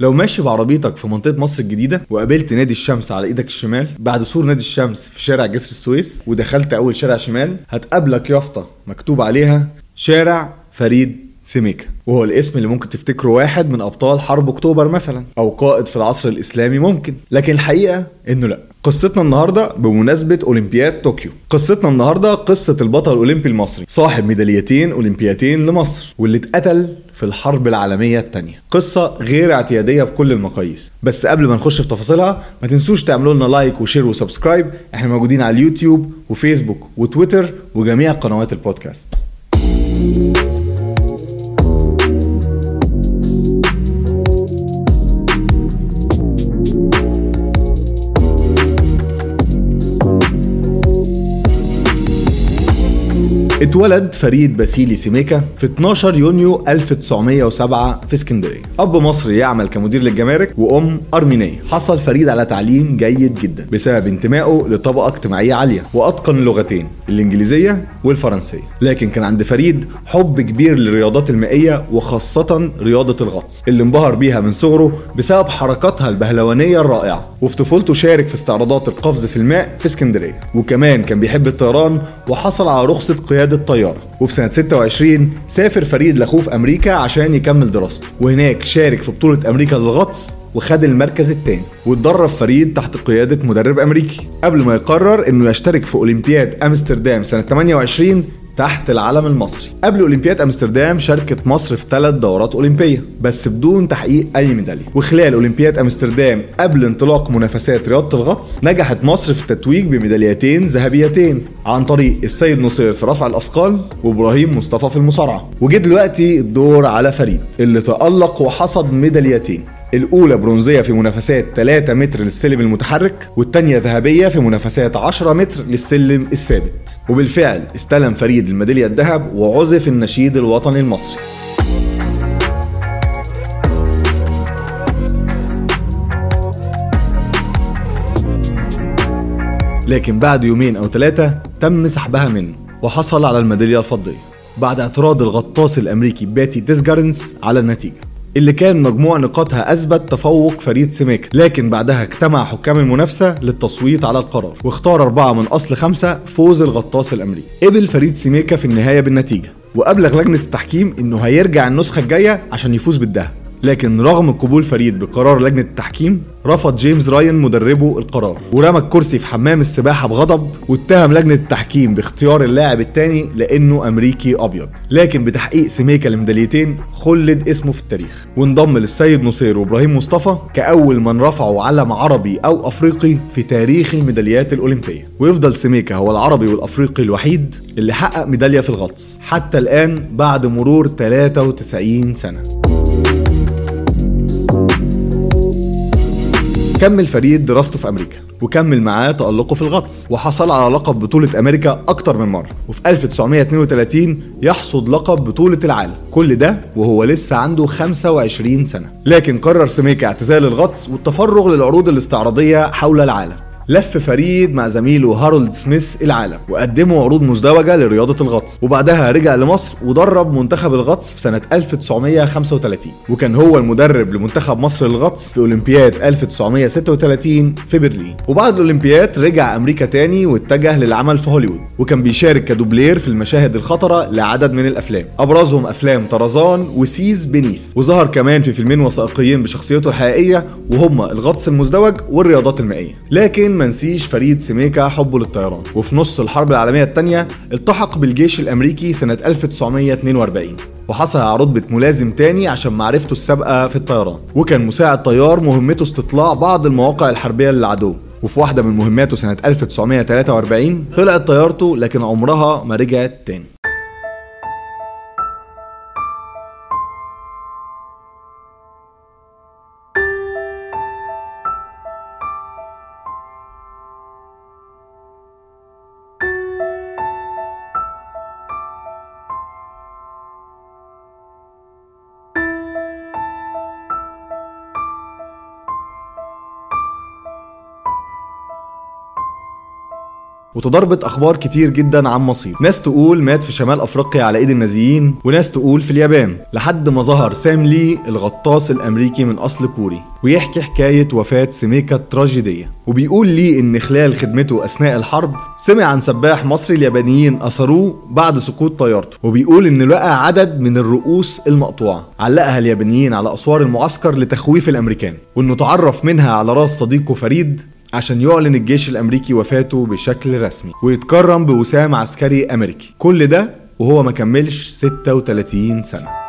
لو ماشي بعربيتك في منطقه مصر الجديده وقابلت نادي الشمس على ايدك الشمال بعد سور نادي الشمس في شارع جسر السويس ودخلت اول شارع شمال هتقابلك يافطه مكتوب عليها شارع فريد سميكة، وهو الاسم اللي ممكن تفتكره واحد من ابطال حرب اكتوبر مثلا او قائد في العصر الاسلامي ممكن، لكن الحقيقه انه لا. قصتنا النهارده بمناسبه اولمبياد طوكيو، قصتنا النهارده قصه البطل الاولمبي المصري صاحب ميداليتين اولمبيتين لمصر واللي اتقتل في الحرب العالميه الثانيه. قصه غير اعتياديه بكل المقاييس. بس قبل ما نخش في تفاصيلها ما تنسوش تعملوا لنا لايك وشير وسبسكرايب، احنا موجودين على اليوتيوب وفيسبوك وتويتر وجميع قنوات البودكاست. اتولد فريد باسيلي سميكة في 12 يونيو 1907 في اسكندرية. أب مصري يعمل كمدير للجمارك وأم أرمينية. حصل فريد على تعليم جيد جدا بسبب انتمائه لطبقة اجتماعية عالية وأتقن اللغتين الإنجليزية والفرنسية، لكن كان عند فريد حب كبير للرياضات المائية وخاصة رياضة الغطس اللي انبهر بيها من صغره بسبب حركاتها البهلوانية الرائعة. وفي طفولته شارك في استعراضات القفز في الماء في اسكندرية، وكمان كان بيحب الطيران وحصل على رخصة قيادة الطيارة. وفي سنة 26 سافر فريد لاخوه في أمريكا عشان يكمل دراسته، وهناك شارك في بطولة أمريكا للغطس وخد المركز الثاني. واتدرب فريد تحت قيادة مدرب أمريكي قبل ما يقرر إنه يشترك في أولمبياد أمستردام سنة 28 تحت العلم المصري. قبل أولمبياد أمستردام شاركت مصر في 3 دورات أولمبية بس بدون تحقيق أي ميدالية، وخلال أولمبياد أمستردام قبل انطلاق منافسات رياضة الغطس نجحت مصر في التتويج بميداليتين ذهبيتين عن طريق السيد نصير في رفع الأثقال وإبراهيم مصطفى في المصارعة. وجه دلوقتي الدور على فريد اللي تألق وحصد ميداليتين، الأولى برونزية في منافسات 3 متر للسلم المتحرك والتانية ذهبية في منافسات 10 متر للسلم الثابت. وبالفعل استلم فريد الميدالية الذهب وعزف النشيد الوطني المصري. لكن بعد يومين أو 3 تم سحبها منه وحصل على الميدالية الفضية بعد اعتراض الغطاس الأمريكي بيتي ديسجارنس على النتيجة اللي كان مجموع نقاطها اثبت تفوق فريد سميكة. لكن بعدها اجتمع حكام المنافسه للتصويت على القرار واختار 4 من اصل 5 فوز الغطاس الامريكي. قبل فريد سميكة في النهايه بالنتيجه وابلغ لجنه التحكيم انه هيرجع النسخه الجايه عشان يفوز بالذهب، لكن رغم قبول فريد بقرار لجنه التحكيم رفض جيمس راين مدربه القرار ورمى الكرسي في حمام السباحه بغضب، واتهم لجنه التحكيم باختيار اللاعب الثاني لانه امريكي ابيض. لكن بتحقيق سميكة الميداليتين خلد اسمه في التاريخ وانضم للسيد نصير وابراهيم مصطفى كاول من رفعوا علم عربي او افريقي في تاريخ الميداليات الاولمبيه، ويفضل سميكة هو العربي والافريقي الوحيد اللي حقق ميداليه في الغطس حتى الان بعد مرور 93 سنه. كمل فريد دراسته في أمريكا وكمل معاه تألقه في الغطس وحصل على لقب بطولة أمريكا أكتر من مرة، وفي 1932 يحصد لقب بطولة العالم، كل ده وهو لسه عنده 25 سنة. لكن قرر سميكة اعتزال الغطس والتفرغ للعروض الاستعراضية حول العالم. لف فريد مع زميله هارولد سميث العالم وقدموا عروض مزدوجة لرياضة الغطس، وبعدها رجع لمصر ودرب منتخب الغطس في سنة 1935 وكان هو المدرب لمنتخب مصر للغطس في أولمبياد 1936 في برلين. وبعد الأولمبياد رجع أمريكا تاني واتجه للعمل في هوليوود، وكان بيشارك كدوبلير في المشاهد الخطرة لعدد من الأفلام أبرزهم أفلام طرزان وسيز بنيث، وظهر كمان في فيلمين وثائقيين بشخصيته الحقيقية وهما الغطس المزدوج والرياضات المائية. لكن منسيش فريد سميكة حبه للطيران، وفي نص الحرب العالمية الثانية التحق بالجيش الأمريكي سنة 1942 وحصل على رتبة ملازم تاني عشان معرفته السابقة في الطيران، وكان مساعد طيار مهمته استطلاع بعض المواقع الحربية للعدو. وفي واحدة من مهماته سنة 1943 طلعت طيارته لكن عمرها ما رجعت تاني. وتضاربت اخبار كتير جدا عن مصير، ناس تقول مات في شمال افريقيا على ايد النازيين، وناس تقول في اليابان، لحد ما ظهر سام لي الغطاس الامريكي من اصل كوري ويحكي حكايه وفاه سميكة التراجيديه. وبيقول لي ان خلال خدمته اثناء الحرب سمع عن سباح مصري اليابانيين اثروه بعد سقوط طيارته، وبيقول انه لقى عدد من الرؤوس المقطوعه علقها اليابانيين على اسوار المعسكر لتخويف الامريكان، وانه تعرف منها على راس صديقه فريد عشان يعلن الجيش الامريكي وفاته بشكل رسمي ويتكرم بوسام عسكري امريكي. كل ده وهو ما كملش 36 سنه.